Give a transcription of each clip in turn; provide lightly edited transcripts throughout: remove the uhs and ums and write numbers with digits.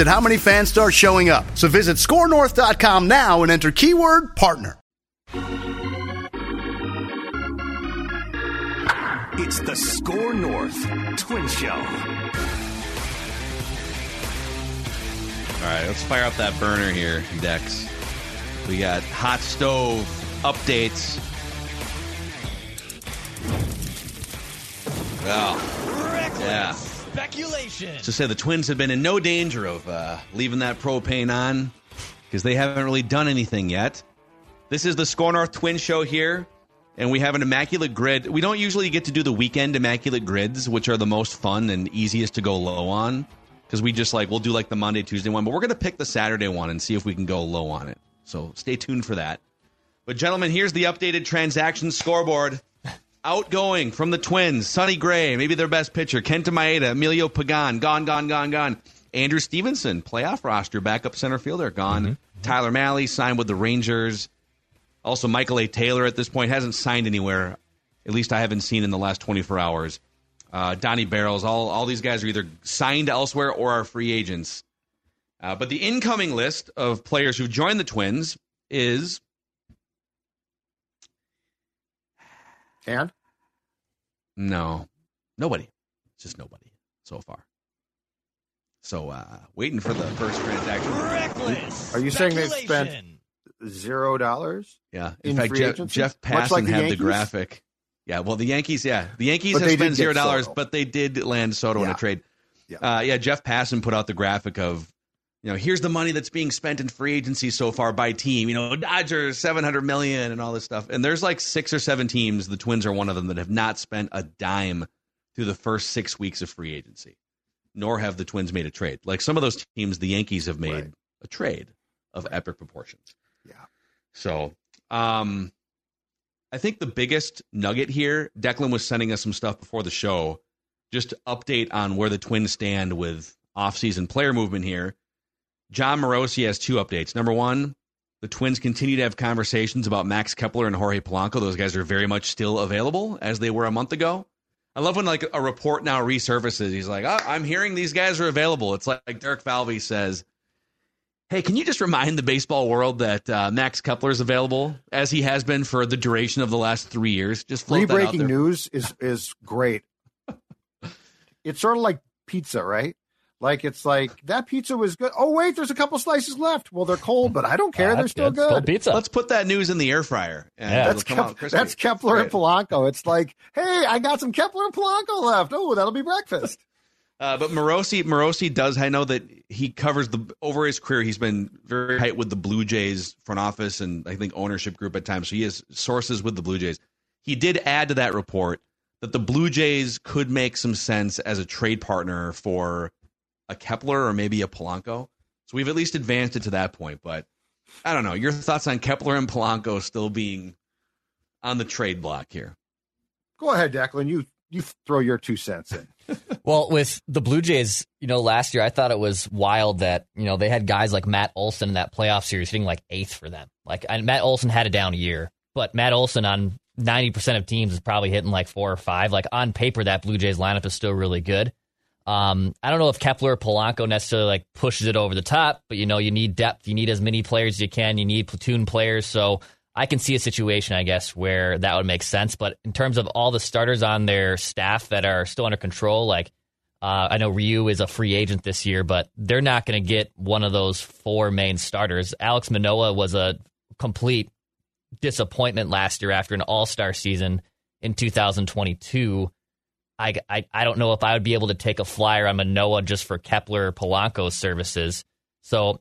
at how many fans start showing up. So visit SKORNorth.com now and enter keyword partner. It's the SKOR North Twins Show. All right, let's fire up that burner here, Dex. We got hot stove updates. Well, reckless speculation. To say the Twins have been in no danger of leaving that propane on because they haven't really done anything yet. This is the SKOR North Twins Show here, and we have an immaculate grid. We don't usually get to do the weekend immaculate grids, which are the most fun and easiest to go low on, because we just we'll do the Monday, Tuesday one, but we're going to pick the Saturday one and see if we can go low on it. So stay tuned for that. But gentlemen, here's the updated transaction scoreboard. Outgoing from the Twins, Sonny Gray, maybe their best pitcher, Kenta Maeda, Emilio Pagan, gone. Andrew Stevenson, playoff roster, backup center fielder, gone. Mm-hmm. Tyler Malley signed with the Rangers. Also, Michael A. Taylor at this point hasn't signed anywhere. At least I haven't seen in the last 24 hours. Donnie Barrows, all these guys are either signed elsewhere or are free agents. But the incoming list of players who've joined the Twins is... And? No. Nobody. It's just nobody so far. So, waiting for the first transaction. Reckless! Are you saying they've spent... $0? Yeah. In fact, Jeff Passan had the graphic. Yeah. Well, the Yankees, the Yankees have spent $0, but they did land Soto in a trade. Yeah. Jeff Passan put out the graphic of, here's the money that's being spent in free agency so far by team. Dodgers, $700 million and all this stuff. And there's 6 or 7 teams, the Twins are one of them, that have not spent a dime through the first 6 weeks of free agency, nor have the Twins made a trade. Some of those teams, the Yankees have made a trade of epic proportions. Yeah. So, I think the biggest nugget here, Declan was sending us some stuff before the show, just to update on where the Twins stand with offseason player movement here. John Morosi has 2 updates. Number one, the Twins continue to have conversations about Max Kepler and Jorge Polanco. Those guys are very much still available as they were a month ago. I love when a report now resurfaces. He's I'm hearing these guys are available. It's like Derek Falvey says, hey, can you just remind the baseball world that Max Kepler is available, as he has been for the duration of the last 3 years? Just float that out there. News is great. It's sort of like pizza, right? It's that pizza was good. Oh, wait, there's a couple slices left. Well, they're cold, but I don't care. They're still good. Still pizza. Let's put that news in the air fryer. That's Kepler and Polanco. It's hey, I got some Kepler and Polanco left. Oh, that'll be breakfast. But Morosi does. I know that he covers over his career. He's been very tight with the Blue Jays front office and I think ownership group at times. So he has sources with the Blue Jays. He did add to that report that the Blue Jays could make some sense as a trade partner for a Kepler or maybe a Polanco. So we've at least advanced it to that point. But I don't know. Your thoughts on Kepler and Polanco still being on the trade block here? Go ahead, Declan. You throw your 2 cents in. Well, with the Blue Jays, last year I thought it was wild that, they had guys like Matt Olson in that playoff series hitting 8th for them. Matt Olson had a down year, but Matt Olson on 90% of teams is probably hitting 4 or 5. On paper, that Blue Jays lineup is still really good. I don't know if Kepler or Polanco necessarily pushes it over the top, but you need depth. You need as many players as you can. You need platoon players. So I can see a situation, I guess, where that would make sense. But in terms of all the starters on their staff that are still under control, I know Ryu is a free agent this year, but they're not going to get one of those 4 main starters. Alex Manoa was a complete disappointment last year after an all-star season in 2022. I don't know if I would be able to take a flyer on Manoa just for Kepler or Polanco's services. So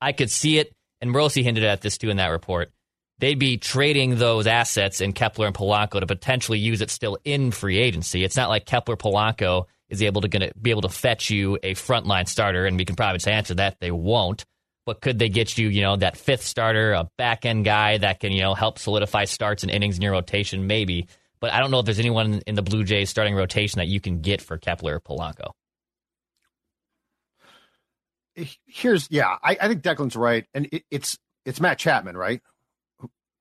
I could see it, and Morosi hinted at this too in that report. They'd be trading those assets in Kepler and Polanco to potentially use it still in free agency. It's not like Kepler Polanco is going to be able to fetch you a frontline starter, and we can probably answer that they won't. But could they get you, that fifth starter, a back end guy that can, help solidify starts and innings in your rotation? Maybe. But I don't know if there's anyone in the Blue Jays starting rotation that you can get for Kepler or Polanco. I think Declan's right. And it's Matt Chapman, right?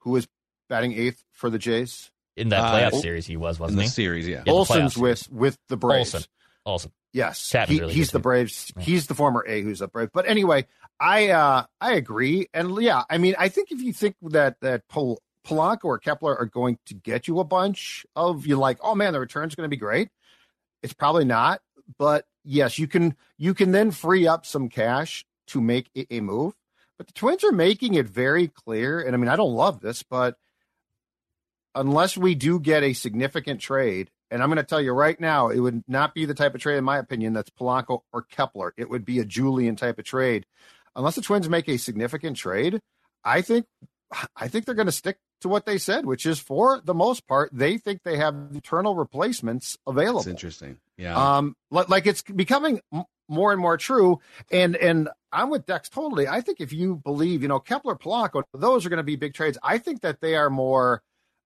Who was batting eighth for the Jays? In that playoff series he was, wasn't he? In the series, yeah. Olson's with the Braves. Olson. Yes. He's the Braves. Yeah. He's the former A who's the Braves. But anyway, I agree. And yeah, I mean, I think if you think that Polanco or Kepler are going to get you a bunch of, you're like, oh man, the return's going to be great. It's probably not. But yes, you can then free up some cash to make a move. But the Twins are making it very clear, and I mean, I don't love this, but unless we do get a significant trade, and I'm going to tell you right now, it would not be the type of trade, in my opinion, that's Polanco or Kepler. It would be a Julian type of trade. Unless the Twins make a significant trade, I think they're going to stick to what they said, which is for the most part, they think they have internal replacements available. That's interesting. Yeah. Like it's becoming more and more true. And I'm with Dex totally. I think if you believe, Kepler, Polanco, those are going to be big trades. I think that they are more,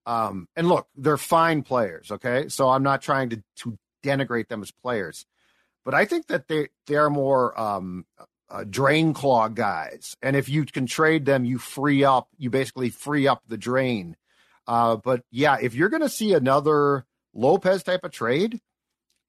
and look, they're fine players. Okay. So I'm not trying to denigrate them as players, but I think that they are more, drain clog guys. And if you can trade them, you basically free up the drain. But yeah, if you're going to see another Lopez type of trade,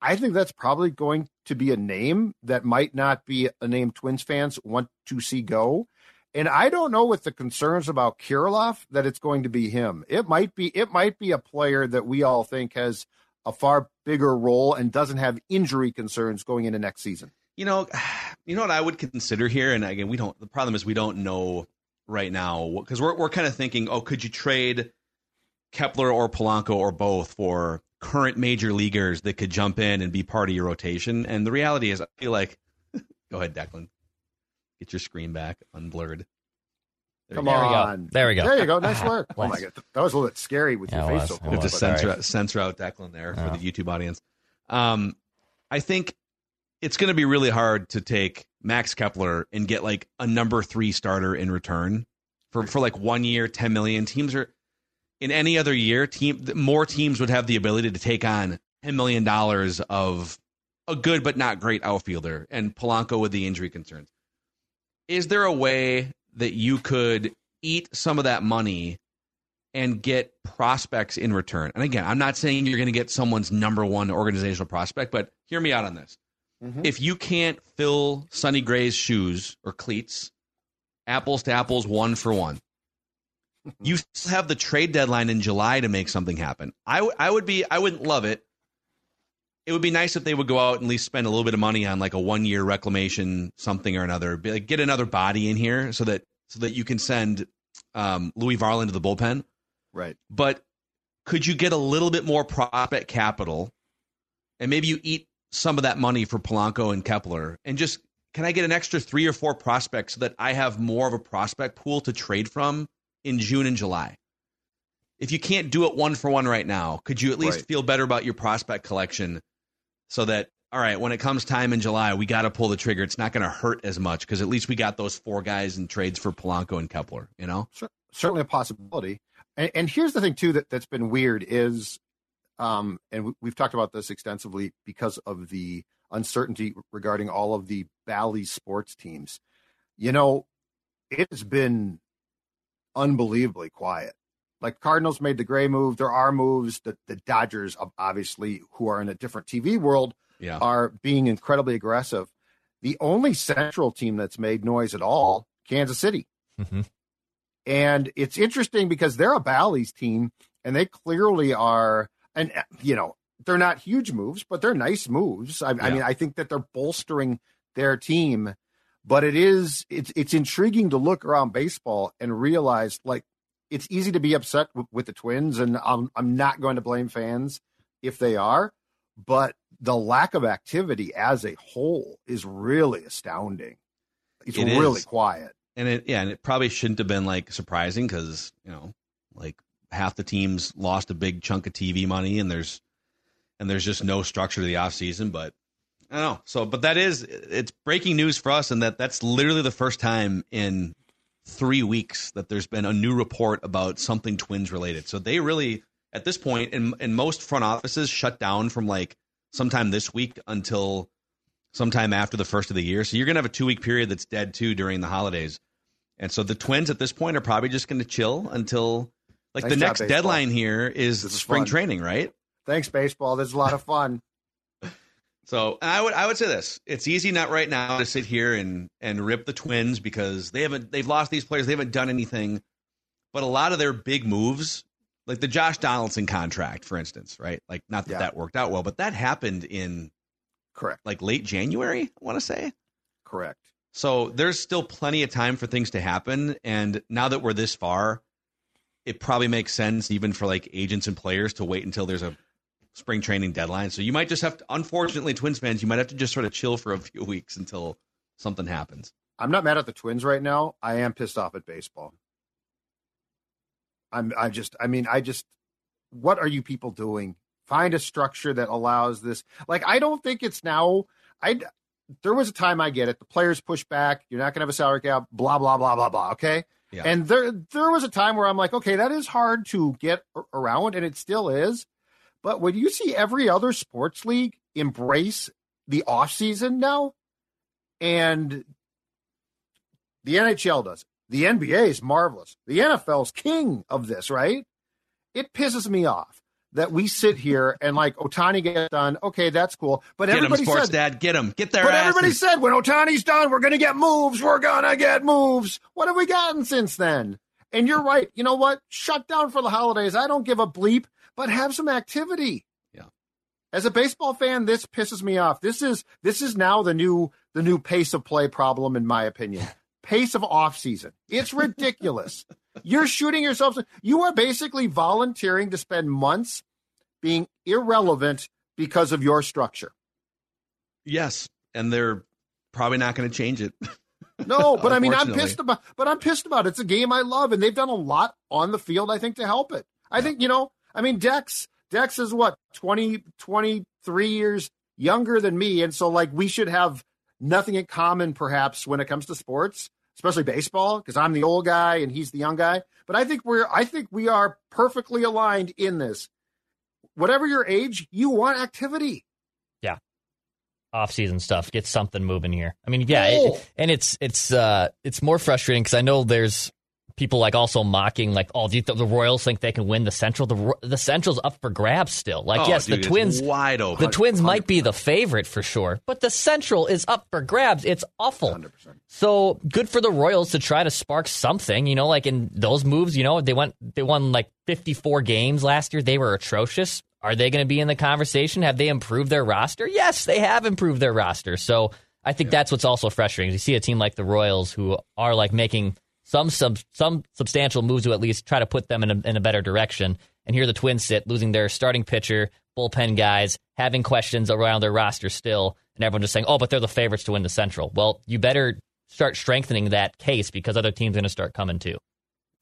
I think that's probably going to be a name that might not be a name Twins fans want to see go. And I don't know with the concerns about Kirilloff that it's going to be him. It might be a player that we all think has a far bigger role and doesn't have injury concerns going into next season. You know what I would consider here, and again, the problem is we don't know right now, because we're kind of thinking, oh, could you trade Kepler or Polanco or both for current major leaguers that could jump in and be part of your rotation? And the reality is, I feel like, go ahead, Declan, get your screen back unblurred. There we go. There you go. Nice work. Oh my God, that was a little bit scary with your face. So cool. Just censor out Declan there for the YouTube audience. I think it's going to be really hard to take Max Kepler and get like a number 3 starter in return for like 1 year, $10 million. Teams are, in any other year, more teams would have the ability to take on $10 million of a good but not great outfielder, and Polanco with the injury concerns. Is there a way that you could eat some of that money and get prospects in return? And again, I'm not saying you're going to get someone's number 1 organizational prospect, but hear me out on this. Mm-hmm. If you can't fill Sonny Gray's shoes or cleats, apples to apples, 1-for-1, you still have the trade deadline in July to make something happen. I wouldn't love it. It would be nice if they would go out and at least spend a little bit of money on like a 1-year reclamation, something or another. Be like, get another body in here so that you can send Louis Varland to the bullpen. Right. But could you get a little bit more profit capital, and maybe you eat some of that money for Polanco and Kepler, and just, can I get an extra 3 or 4 prospects so that I have more of a prospect pool to trade from in June and July? If you can't do it 1-for-1 right now, could you at least feel better about your prospect collection so that, all right, when it comes time in July, we got to pull the trigger. It's not going to hurt as much because at least we got those 4 guys in trades for Polanco and Kepler, Certainly a possibility. And here's the thing too, that's been weird is, and we've talked about this extensively because of the uncertainty regarding all of the Bally sports teams. It's been unbelievably quiet. Like Cardinals made the Gray move. There are moves that the Dodgers, obviously, who are in a different TV world, are being incredibly aggressive. The only Central team that's made noise at all, Kansas City. Mm-hmm. And it's interesting because they're a Bally's team, and they clearly are, and, they're not huge moves, but they're nice moves. I mean, I think that they're bolstering their team. But it's intriguing to look around baseball and realize, like, it's easy to be upset with the Twins, and I'm not going to blame fans if they are, but the lack of activity as a whole is really astounding. It's really quiet. And it probably shouldn't have been like surprising, because, you know, like half the teams lost a big chunk of TV money, and there's just no structure to the offseason. But I don't know. So, but it's breaking news for us, and that's literally the first time in 3 weeks that there's been a new report about something Twins related. So they really, at this point, in most front offices, shut down from like sometime this week until sometime after the first of the year. So you're going to have a 2 week period that's dead too during the holidays. And so the Twins at this point are probably just going to chill until like the next deadline here is spring training, right? Thanks, baseball. This is a lot of fun. So I would say this. It's easy not right now to sit here and rip the Twins because they've lost these players. They haven't done anything, but a lot of their big moves, like the Josh Donaldson contract, for instance, right? Like not that worked out well, but that happened in like late January, I want to say. Correct. So there's still plenty of time for things to happen. And now that we're this far, it probably makes sense even for like agents and players to wait until there's a spring training deadline. So you might just have to, unfortunately, Twins fans, you might have to just sort of chill for a few weeks until something happens. I'm not mad at the Twins right now. I am pissed off at baseball. What are you people doing? Find a structure that allows this. Like, I don't think it's now. There was a time, I get it. The players push back. You're not going to have a salary cap, blah, blah, blah, blah, blah. Okay. Yeah. And there was a time where I'm like, okay, that is hard to get around. And it still is. But when you see every other sports league embrace the offseason now, and the NHL does it, the NBA is marvelous, the NFL's king of this, right? It pisses me off that we sit here and like Ohtani gets done, okay, that's cool. But get everybody said, Dad, get him, get their. But asses. Everybody said when Ohtani's done, we're gonna get moves, we're gonna get moves. What have we gotten since then? And you're right. You know what? Shut down for the holidays. I don't give a bleep. But have some activity. Yeah. As a baseball fan, this pisses me off. This is now the new pace of play problem, in my opinion. Pace of off season. It's ridiculous. You're shooting yourself. You are basically volunteering to spend months being irrelevant because of your structure. Yes, and they're probably not going to change it. No, but I mean, I'm pissed about it. It's a game I love, and they've done a lot on the field, I think, to help it. I think you know. I mean, Dex is what, 23 years younger than me. And so like, we should have nothing in common perhaps when it comes to sports, especially baseball, because I'm the old guy and he's the young guy. But I think we are perfectly aligned in this. Whatever your age, you want activity. Yeah. Off-season stuff, get something moving here. I mean, yeah. Cool. It's more frustrating because I know there's people like also mocking, like, oh, do you the Royals think they can win the Central? The Central's up for grabs still. Like, oh, yes, dude, the Twins, wide open. The Twins 100%. Might be the favorite for sure, but the Central is up for grabs. It's awful. 100%. So good for the Royals to try to spark something. You know, like in those moves, you know, they won like 54 games last year. They were atrocious. Are they going to be in the conversation? Have they improved their roster? Yes, they have improved their roster. So I think that's what's also frustrating. You see a team like the Royals who are like making some substantial moves to at least try to put them in a better direction. And here the Twins sit, losing their starting pitcher, bullpen guys, having questions around their roster still, and everyone just saying, oh, but they're the favorites to win the Central. Well, you better start strengthening that case because other teams are going to start coming too.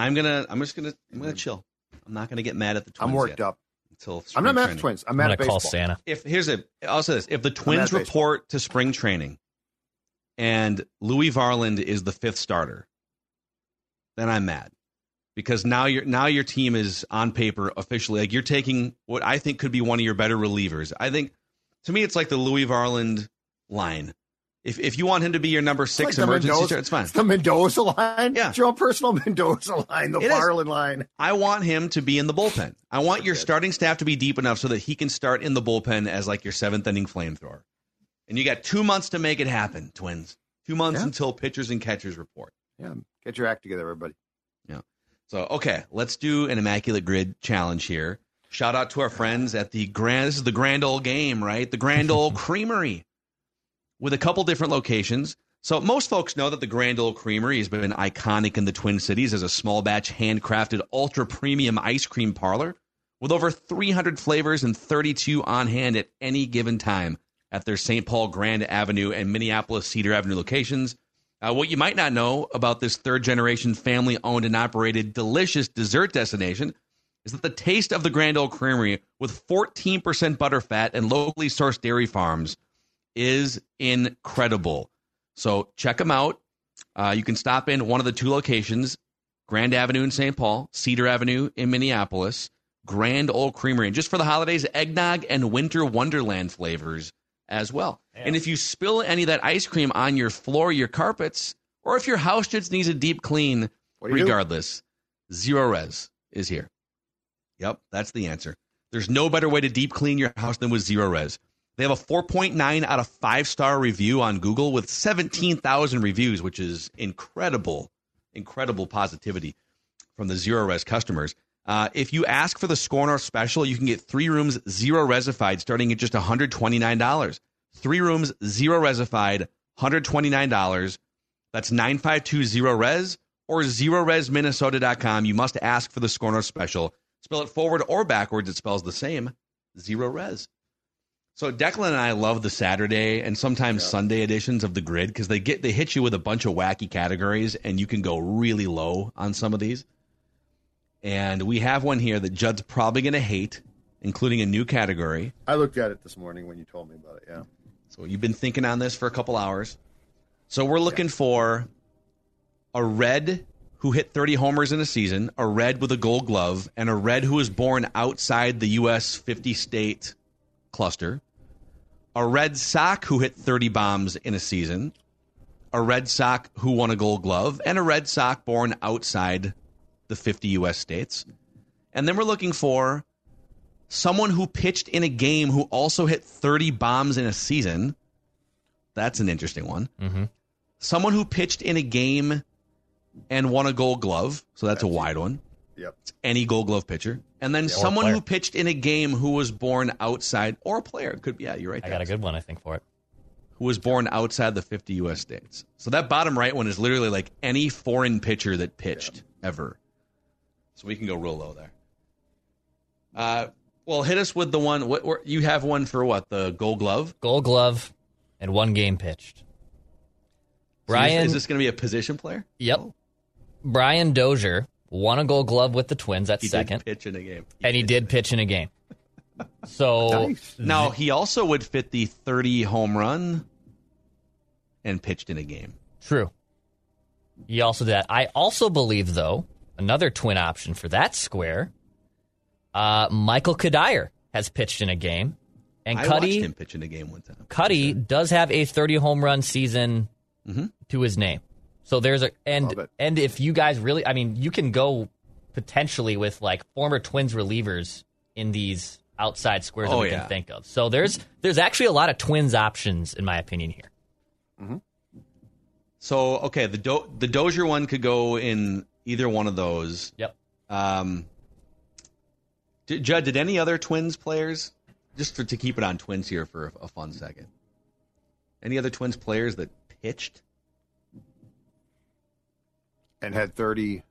I'm just gonna chill. I'm not gonna get mad at the Twins. I'm worked up. Until I'm not mad at the Twins. I'm mad at baseball. Call Santa. I'll say this: if the Twins report to spring training and Louis Varland is the fifth starter, then I'm mad because now your team is on paper officially like you're taking what I think could be one of your better relievers. I think to me it's like the Louis Varland line. If you want him to be your number six emergency, it's fine. It's the Mendoza line. Yeah. It's your own personal Mendoza line, the Varland line. I want him to be in the bullpen. I want your starting staff to be deep enough so that he can start in the bullpen as like your seventh inning flamethrower. And you got 2 months to make it happen, Twins. 2 months until pitchers and catchers report. Yeah. Get your act together, everybody. Yeah. So, okay, let's do an Immaculate Grid challenge here. Shout out to our friends at the Grand. This is the Grand Ole game, right? The Grand Ole Creamery. With a couple different locations. So most folks know that the Grand Ole Creamery has been iconic in the Twin Cities as a small batch, handcrafted, ultra-premium ice cream parlor with over 300 flavors and 32 on hand at any given time at their St. Paul Grand Avenue and Minneapolis Cedar Avenue locations. What you might not know about this third-generation family-owned and operated delicious dessert destination is that the taste of the Grand Ole Creamery with 14% butter fat and locally sourced dairy farms is incredible. So check them out. You can stop in one of the two locations, Grand Avenue in St. Paul, Cedar Avenue in Minneapolis, Grand Ole Creamery. And just for the holidays, eggnog and winter wonderland flavors as well. Yeah. And if you spill any of that ice cream on your floor, your carpets, or if your house just needs a deep clean, regardless, ZeroRez is here. Yep, that's the answer. There's no better way to deep clean your house than with ZeroRez. They have a 4.9 out of 5-star review on Google with 17,000 reviews, which is incredible, incredible positivity from the ZeroRez customers. If you ask for the SKOR North special, you can get 3 rooms ZeroRezified starting at just $129. 3 rooms ZeroRezified, $129. That's 9520-REZ or ZeroRezMinnesota.com. You must ask for the SKOR North special. Spell it forward or backwards. It spells the same, ZeroRez. So Declan and I love the Saturday and sometimes Sunday editions of the Grid because they hit you with a bunch of wacky categories and you can go really low on some of these. And we have one here that Judd's probably going to hate, including a new category. I looked at it this morning when you told me about it, yeah. So you've been thinking on this for a couple hours. So we're looking for a Red who hit 30 homers in a season, a Red with a Gold Glove, and a Red who was born outside the U.S. 50-state cluster. A Red Sox who hit 30 bombs in a season, a Red Sox who won a Gold Glove, and a Red Sox born outside the 50 U.S. states. And then we're looking for someone who pitched in a game who also hit 30 bombs in a season. That's an interesting one. Mm-hmm. Someone who pitched in a game and won a Gold Glove. So that's a wide one. Yep. It's any Gold Glove pitcher. And then someone who pitched in a game who was born outside, or a player. It could be, you're right. I got a good one, I think, for it. Who was born outside the 50 U.S. states. So that bottom right one is literally like any foreign pitcher that pitched ever. So we can go real low there. Well, hit us with the one. You have one for what? The Gold Glove? Gold Glove and one game pitched. Brian, so is this going to be a position player? Yep. Oh. Brian Dozier won a Gold Glove with the Twins at second. He did pitch in a game. And he did pitch in a game. So now he also would fit the 30 home run and pitched in a game. True. He also did that. I also believe, though, another Twin option for that square, Michael Cuddyer has pitched in a game. And I watched him pitch in a game one time. Cuddy does have a 30 home run season to his name. So there's and if you guys really, I mean, you can go potentially with like former Twins relievers in these outside squares that we can think of. So there's actually a lot of Twins options in my opinion here. Mm-hmm. So okay, the Dozier one could go in either one of those. Yep. Judd, did any other Twins players to keep it on Twins here for a fun second? Any other Twins players that pitched? And had 30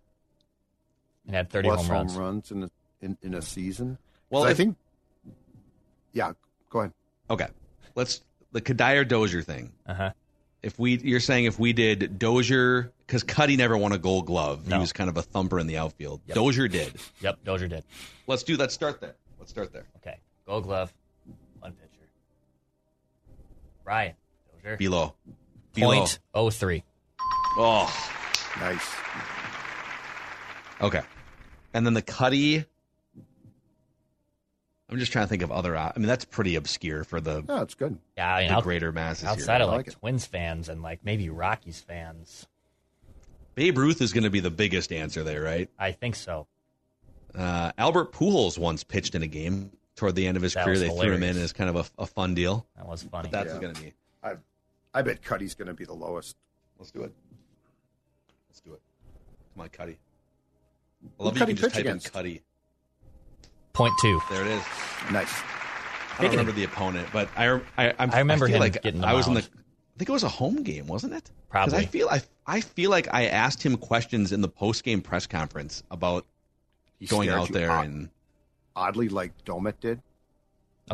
home runs in a season. Well, I think go ahead. Okay. Let's the Cuddyer Dozier thing. Uh-huh. You're saying if we did Dozier, because Cuddy never won a Gold Glove. No. He was kind of a thumper in the outfield. Yep. Dozier did. Yep, Dozier did. Let's start there. Okay. Gold Glove, one pitcher. Brian Dozier. Below. 0.03. Oh, nice. Okay. And then the Cuddy I'm just trying to think of other. I mean, that's pretty obscure for the. No, it's good. Yeah, I mean, the greater masses outside here. Of like Twins fans and like maybe Rockies fans. Babe Ruth is going to be the biggest answer there, right? I think so. Albert Pujols once pitched in a game toward the end of his career. They threw him in as kind of a fun deal. That was funny. But that's going to be. I bet Cuddy's going to be the lowest. Let's do it. Let's do it. Come on, Cuddy. I love you can just type in Cuddy. 0.2. There it is. Nice. I don't remember the opponent, but I remember him like getting. I was in the. I think it was a home game, wasn't it? Probably. Because I feel like I asked him questions in the post game press conference about going out there and oddly like Domet did.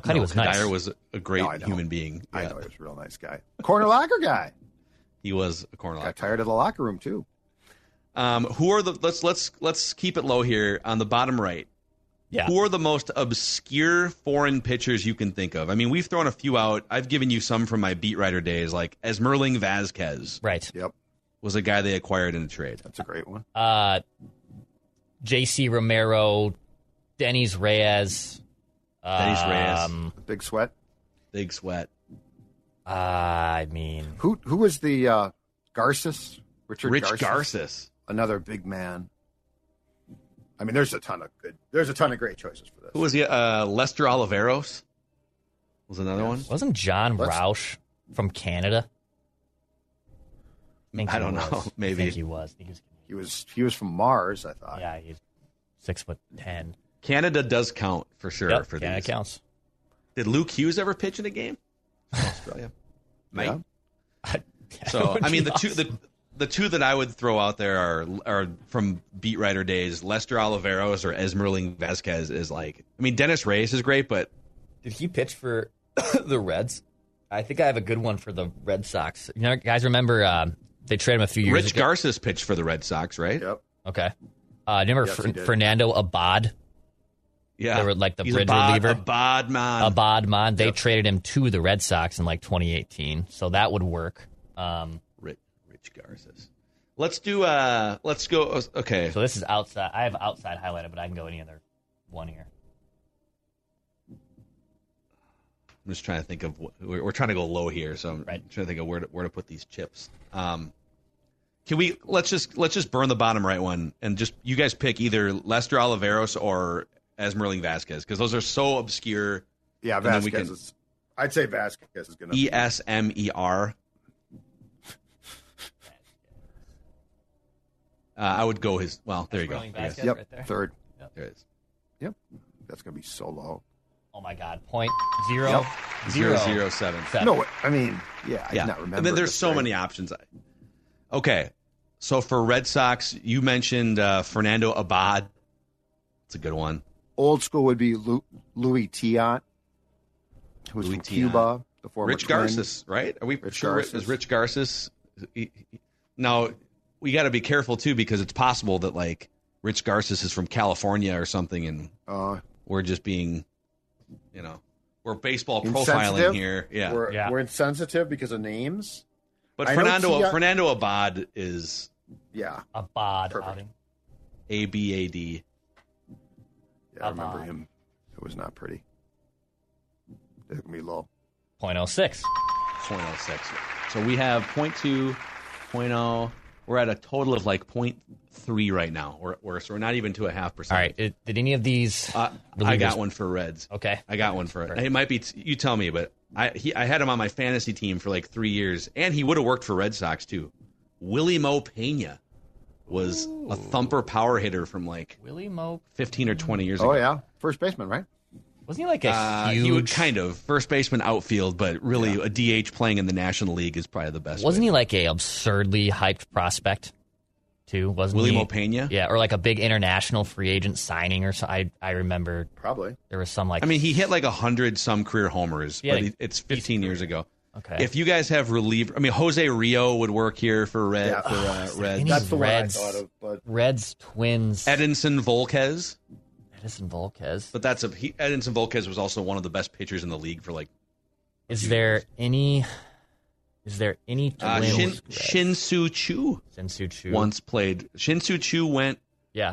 Cuddy was nice. Dyer was a great human being. Yeah. I know he was a real nice guy. Corner locker guy. He was a corner locker. Got tired of the locker room too. Who are the? Let's keep it low here on the bottom right. Yeah. Who are the most obscure foreign pitchers you can think of? I mean, we've thrown a few out. I've given you some from my beat writer days, like Esmerling Vazquez. Right. Yep. Was a guy they acquired in a trade. That's a great one. J.C. Romero, Denny's Reyes. Big Sweat. Big Sweat. I mean. Who was the Garces? Rich Garces. Another big man. I mean, there's a ton of great choices for this. Who was the Lester Oliveros? Was another one. Wasn't John Roush from Canada? I don't know. Maybe I think he was. He was from Mars. I thought. Yeah, he's 6'10". Canada does count for sure. Yep, for Canada counts. Did Luke Hughes ever pitch in a game? Australia, mate. Yeah. So I mean, The two that I would throw out there are from beat writer days. Lester Oliveros or Esmerling Vazquez is like, I mean, Dennis Reyes is great, but did he pitch for the Reds? I think I have a good one for the Red Sox. You know, guys, remember they traded him a few years ago. Rich Garces pitched for the Red Sox, right? Yep. Okay. Remember Fernando Abad? Yeah, they were like the bridge reliever. Abad man. They traded him to the Red Sox in like 2018, so that would work. Garces. Let's go. Okay. So this is outside. I have outside highlighted, but I can go any other one here. I'm just trying to think of what we're trying to go low here. So I'm trying to think of where to put these chips. Can we, let's just burn the bottom right one and just, you guys pick either Lester Oliveros or Esmerling Vazquez. Because those are so obscure. Yeah. I'd say Vazquez is going to ESMER. I would go his. Well, there you go. Yes. Yep. Right there. Third. Yep. There it is. Yep. That's gonna be so low. Oh my God. 0.0007. No, I mean, I do not remember. And then there's so many options. Okay, so for Red Sox, you mentioned Fernando Abad. It's a good one. Old school would be Louis Tiant, who was from Cuba. The former Rich Garces, right? Are we sure it is Rich Garces? Now. We got to be careful, too, because it's possible that, like, Rich Garces is from California or something, and we're just being, we're baseball profiling here. Yeah. We're insensitive because of names. But Fernando Abad is... Yeah. Abad. Outing. A-B-A-D. Yeah, I remember him. It was not pretty. It took me low. 0.06. 0.06. So we have 0.2, 0.0... We're at a total of like 0.3 right now. We're not even to 0.5%. All right. Did any of these? I got one for Reds. Okay. I got one for it. It might be you tell me, but I had him on my fantasy team for like 3 years, and he would have worked for Red Sox too. Willie Mo Pena was a thumper power hitter from like 15 or 20 years ago. Oh yeah, first baseman, right? Wasn't he like a huge... He would kind of. First baseman, outfield, but really a DH playing in the National League is probably the best. Wasn't he like a absurdly hyped prospect, too? Wasn't Willie Mo Pena? Yeah, or like a big international free agent signing or something. I remember... Probably. There was some like... I mean, he hit like 100-some career homers, but it's 15 years ago. Okay. If you guys have reliever... I mean, Jose Rio would work here for Reds. That's the Reds, one I thought of, but... Reds, Twins... Edison Volquez. But Edison Volquez was also one of the best pitchers in the league for like. Is there any Twins? Shin Soo Choo once played. Shin Soo Choo went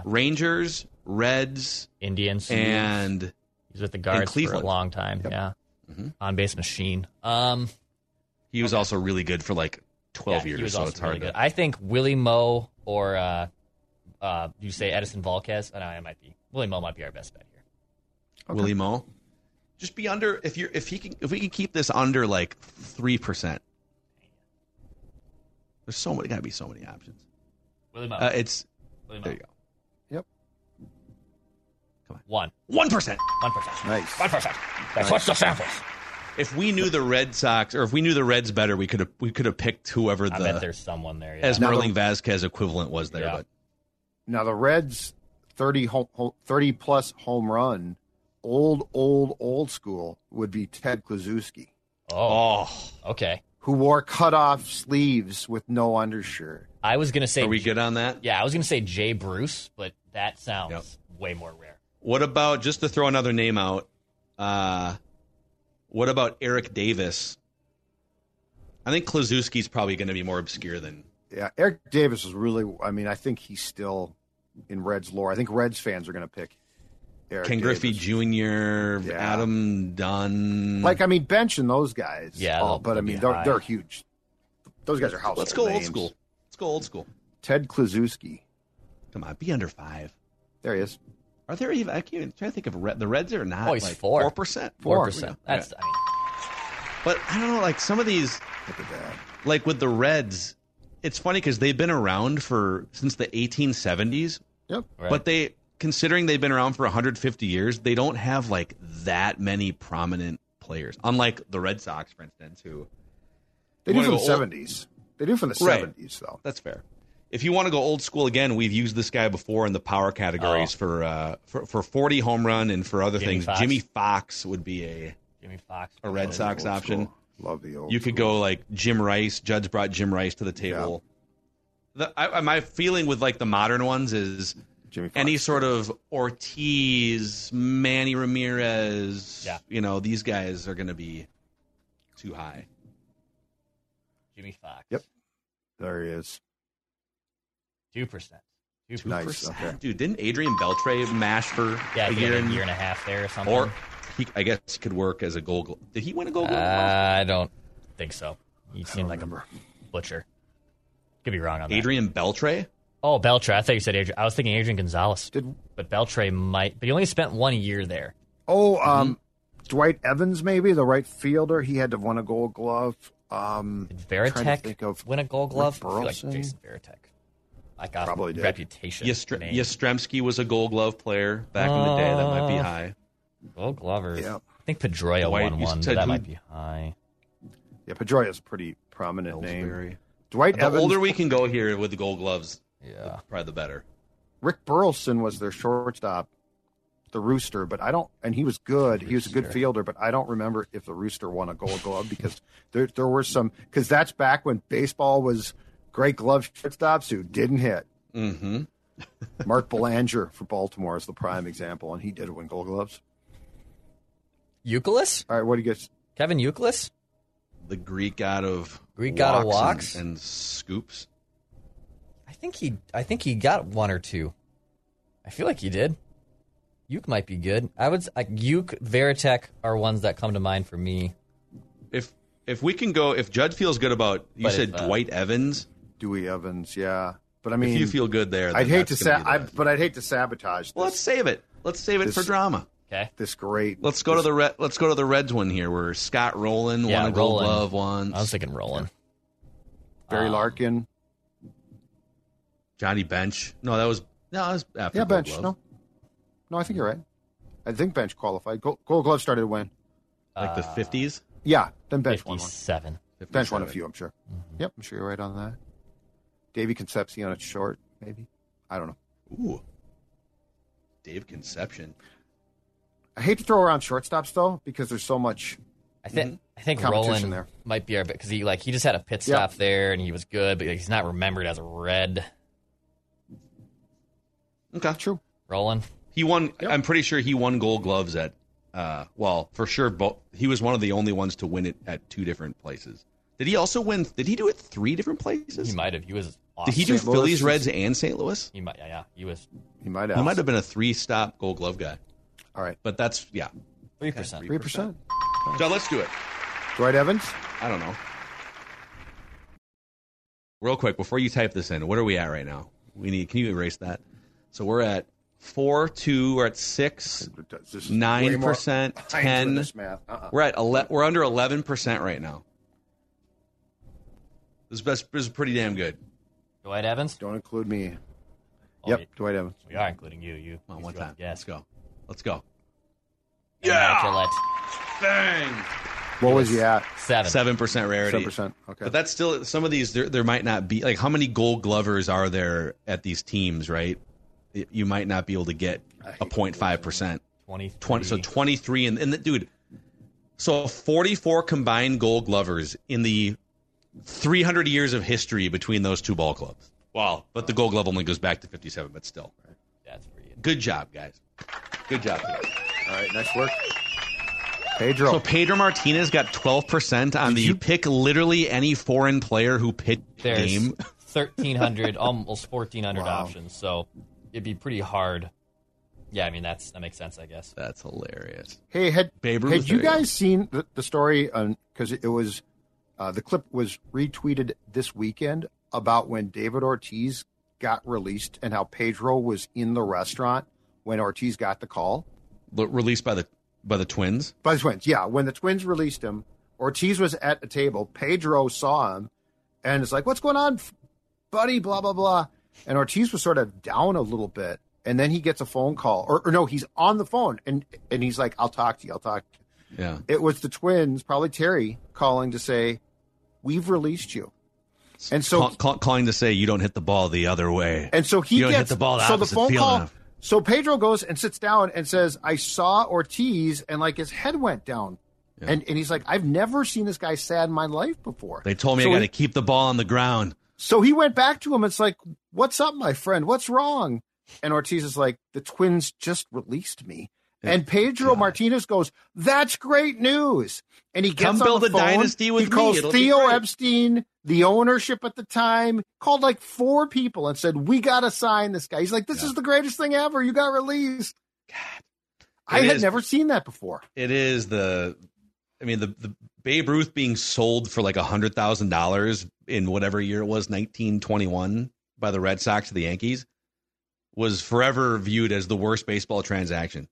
Rangers, Reds, Indians, and He's with the Guards for a long time. Yep. Yeah. Mm-hmm. On-base machine. He was also really good for like 12 years, he was also so it's really hard. Good. I think Willie Mo or you say Edison Volquez? Oh, no, it might be. Willie Mo might be our best bet here. Okay. Willie Mo? Just be under if we can keep this under like 3%. There's so many, gotta be so many options. Willie Mo. Willie Mo. There you go. Yep. Come on. 1%. Nice. 1%. That's what's the sample. If we knew the Red Sox, or if we knew the Reds better, we could have picked whoever the. I bet there's someone there. Yeah. Esmerling Vazquez equivalent was there, yeah. But now the Reds 30-plus home run. Old school would be Ted Kluszewski. Oh, okay. Who wore cutoff sleeves with no undershirt. I was going to say... Are we good on that? Yeah, I was going to say Jay Bruce, but that sounds way more rare. What about, just to throw another name out, what about Eric Davis? I think Kluszewski's probably going to be more obscure than... Yeah, Eric Davis is really... I mean, I think he's still in Reds lore. I think Reds fans are going to pick Eric Ken Davis. Griffey Jr., yeah. Adam Dunn. Like, I mean, Bench and those guys. Yeah. But, I mean, they're huge. Those guys are household names. Let's go old school. Ted Kluszewski. Come on, be under 5. There he is. Are there even... I can't even try to think of the Reds or not. Oh, he's like 4%. 4%. That's... I mean... But, I don't know, like, some of these... Look at that. Like, with the Reds, it's funny because they've been around since the 1870s. Yep. Right. But they... Considering they've been around for 150 years, they don't have, like, that many prominent players. Unlike the Red Sox, for instance, who... They do from the 70s. They do from the 70s, though. That's fair. If you want to go old school again, we've used this guy before in the power categories for 40 home run and for other things. Jimmy Foxx would be a Red Sox option. Love the old You could go, like, Jim Rice. Judd's brought Jim Rice to the table. Yeah. My feeling with, like, the modern ones is... Any sort of Ortiz, Manny Ramirez, these guys are going to be too high. Jimmy Foxx. Yep. There he is. 2%. 2%. Nice. Okay. Dude, didn't Adrian Beltre mash for a year and a half there or something? Or he could work as a gold glove. Did he win a gold glove? I don't think so. He seemed like a butcher. Could be wrong on that. Adrian Beltre? Oh, Beltre. I thought you said Adrian. I was thinking Adrian Gonzalez. But Beltre might. But he only spent 1 year there. Oh, Dwight Evans, maybe, the right fielder. He had to win a gold glove. Did Veritek win a gold glove? I feel like Jason Veritek. I got probably did. Reputation. Yastrzemski was a gold glove player back in the day. That might be high. Gold glovers. Yeah. I think Pedroia won one, but that might be high. Yeah, Pedroia's a pretty prominent name. Dwight Evans. The older we can go here with the gold gloves... Yeah, probably the better. Rick Burleson was their shortstop, the Rooster, but I don't. And he was good. He was a good fielder, but I don't remember if the Rooster won a Gold Glove because there were some. Because that's back when baseball was great glove shortstops who didn't hit. Mm-hmm. Mark Belanger for Baltimore is the prime example, and he did win Gold Gloves. Euclid. All right, what do you guess? Kevin Euclid, the Greek god of walks and scoops. I think he got one or two. I feel like he did. Uke might be good. I would like Uke, Veritek are ones that come to mind for me. If we can go, if Judd feels good about Dwight Evans, Dewey Evans, yeah. But I mean, if you feel good there, I'd hate to sabotage this. Well, let's save it for drama. Okay. This great. Let's go to the Reds one here, where Scott Rowland won a Gold Glove once. I was thinking Rowland. Barry Larkin. Johnny Bench. No, that was after Gold Bench. Glove. No, I think you're right. I think Bench qualified. Gold Glove started when? Like the 50s? Yeah, then Bench 57. Won one. Bench won a few, I'm sure. Mm-hmm. Yep, I'm sure you're right on that. Davey Concepcion at short, maybe. I don't know. Ooh. Dave Concepcion. I hate to throw around shortstops though, because there's so much. I think Rowland there. Might be our bit because he just had a pit stop there and he was good, but he's not remembered as a Red. Okay, true. Rowland. He won. Yep. I'm pretty sure he won Gold Gloves at. For sure. He was one of the only ones to win it at two different places. Did he also win? Did he do it three different places? He might have. He was. Awesome. Did he do St. Phillies, Louis? Reds, and St. Louis? He might. Yeah. He was. He might have. He might have been a three-stop Gold Glove guy. All right. But that's, yeah. 3%. 3%. So let's do it. Dwight Evans? I don't know. Real quick, before you type this in, what are we at right now? We need. Can you erase that? So we're at 4-2. We're at 6, 9%, 10. We're at we're under 11% right now. This is pretty damn good. Dwight Evans. Don't include me. Oh, yep, Dwight Evans. We are including you. You on one time. Let's go. Let's go. Yeah. Dang. What was you at? 7% rarity. 7%. Okay. But that's still some of these. There might not be like how many Gold Glovers are there at these teams, right? You might not be able to get a 0.5%. 20. So 23 and dude. So 44 combined Gold Glovers in the 300 years of history between those two ball clubs. Wow. But the Gold Glove only goes back to 57, but still. Right? That's pretty good job, guys. Good job. All right, nice work. Pedro. So Pedro Martinez got 12% on the pick literally any foreign player who pitched the game. 1,300, almost 1,400 options. So it'd be pretty hard. Yeah, I mean, that makes sense, I guess. That's hilarious. Hey, had you guys seen the story? Because it was the clip was retweeted this weekend about when David Ortiz got released and how Pedro was in the restaurant when Ortiz got the call. Released by the Twins? By the Twins, yeah. When the Twins released him, Ortiz was at a table. Pedro saw him, and it's like, what's going on, buddy, blah, blah, blah. And Ortiz was sort of down a little bit, and then he gets a phone call. Or no, he's on the phone, and he's like, I'll talk to you. Yeah. It was the Twins, probably Terry, calling to say, we've released you. And so calling to say you don't hit the ball the other way. And so he gets hit the ball the phone call. Enough. So Pedro goes and sits down and says, I saw Ortiz, and like his head went down. Yeah. And he's like, I've never seen this guy sad in my life before. They told me I got to keep the ball on the ground. So he went back to him. It's like, what's up, my friend? What's wrong? And Ortiz is like, the Twins just released me. Yeah. And Pedro Martinez goes, that's great news. And he gets on the phone. Dynasty with he calls me. Theo Epstein, the ownership at the time, called like 4 people and said, we got to sign this guy. He's like, this is the greatest thing ever. You got released. God, I had never seen that before. It is the Babe Ruth being sold for like $100,000 in whatever year it was, 1921, by the Red Sox to the Yankees, was forever viewed as the worst baseball transaction.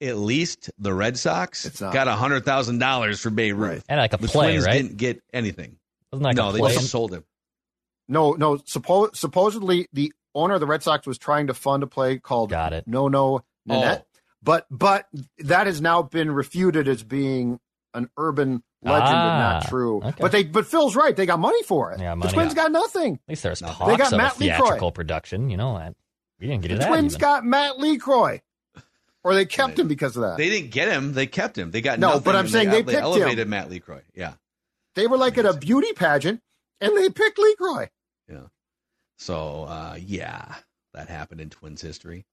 At least the Red Sox got $100,000 for Babe Ruth. And like a play, right? Didn't get anything. Wasn't like a play? They just sold him. No. Supposedly, the owner of the Red Sox was trying to fund a play called No Nanette. Oh. But that has now been refuted as being an urban legend and not true. Okay. But Phil's right. They got money for it. The Twins got nothing. At least there's talks they got Matt theatrical LeCroy. Production. You know, we didn't get it. The Twins got Matt LeCroy. Or they kept him because of that. They didn't get him. They kept him. They got nothing. But I'm saying they picked elevated him. Matt LeCroy. Yeah. They were like at a beauty pageant, and they picked LeCroy. Yeah. So, that happened in Twins history.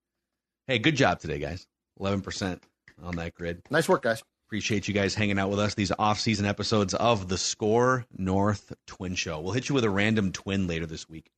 Hey, good job today, guys. 11% on that grid. Nice work, guys. Appreciate you guys hanging out with us. These off-season episodes of the SKOR North Twin Show. We'll hit you with a random twin later this week.